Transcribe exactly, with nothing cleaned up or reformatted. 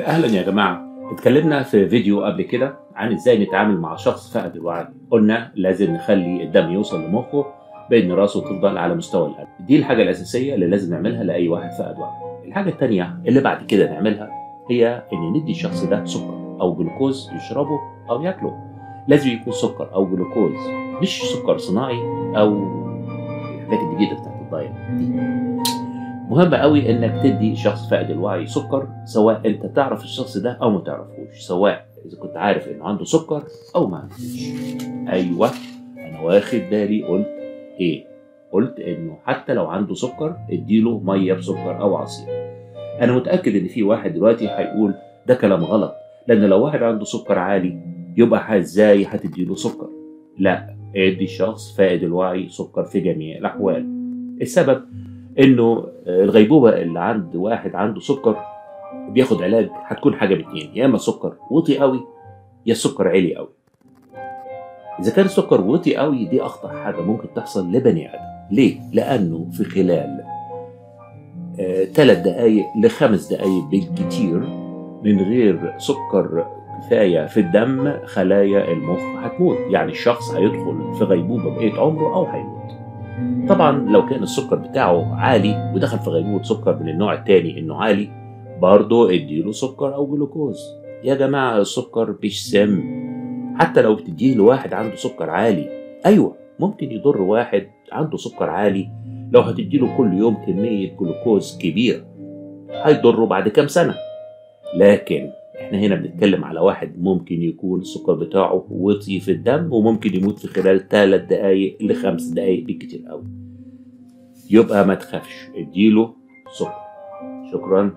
اهلا يا جماعه. اتكلمنا في فيديو قبل كده عن ازاي نتعامل مع شخص فقد الوعي. قلنا لازم نخلي الدم يوصل لمخه بان راسه تفضل على مستوى القلب، دي الحاجه الاساسيه اللي لازم نعملها لاي واحد فقد وعي. الحاجه الثانيه اللي بعد كده نعملها هي ان ندي الشخص ده سكر او جلوكوز يشربه او ياكله. لازم يكون سكر او جلوكوز، مش سكر صناعي او الحاجات الجديده بتاعت الدايت دي. مهم قوي انك تدي شخص فاقد الوعي سكر، سواء انت تعرف الشخص ده او ما تعرفوش، سواء اذا كنت عارف انه عنده سكر او ما عندوش. ايوه انا واخد بالي، قلت ايه؟ قلت انه حتى لو عنده سكر اديله ميه بسكر او عصير. انا متاكد ان في واحد دلوقتي هيقول ده كلام غلط، لان لو واحد عنده سكر عالي يبقى ازاي هتديله سكر؟ لا، ادي الشخص فاقد الوعي سكر في جميع الاحوال. السبب انه الغيبوبه اللي عند واحد عنده سكر بياخد علاج هتكون حاجه من اتنين، يا اما سكر وطي قوي يا السكر عالي قوي. اذا كان السكر وطي قوي دي اخطر حاجه ممكن تحصل لبني ادم، ليه؟ لانه في خلال ثلاث آه دقائق لخمس دقائق بالكتير من غير سكر كفايه في الدم خلايا المخ هتموت، يعني الشخص هيدخل في غيبوبه بقيه عمره او هيموت. طبعا لو كان السكر بتاعه عالي ودخل في غيبوبة سكر من النوع التاني انه عالي، برضه اديله سكر او جلوكوز. يا جماعه السكر مش سم، حتى لو بتديه لواحد عنده سكر عالي. ايوه ممكن يضر واحد عنده سكر عالي، لو هتديله كل يوم كميه جلوكوز كبيره هيضره بعد كام سنه، لكن احنا هنا بنتكلم على واحد ممكن يكون السكر بتاعه وطي في الدم وممكن يموت في خلال ثلاث دقائق لخمس دقائق بالكتير قوي. يبقى ما تخافش، اديله سكر. شكرا.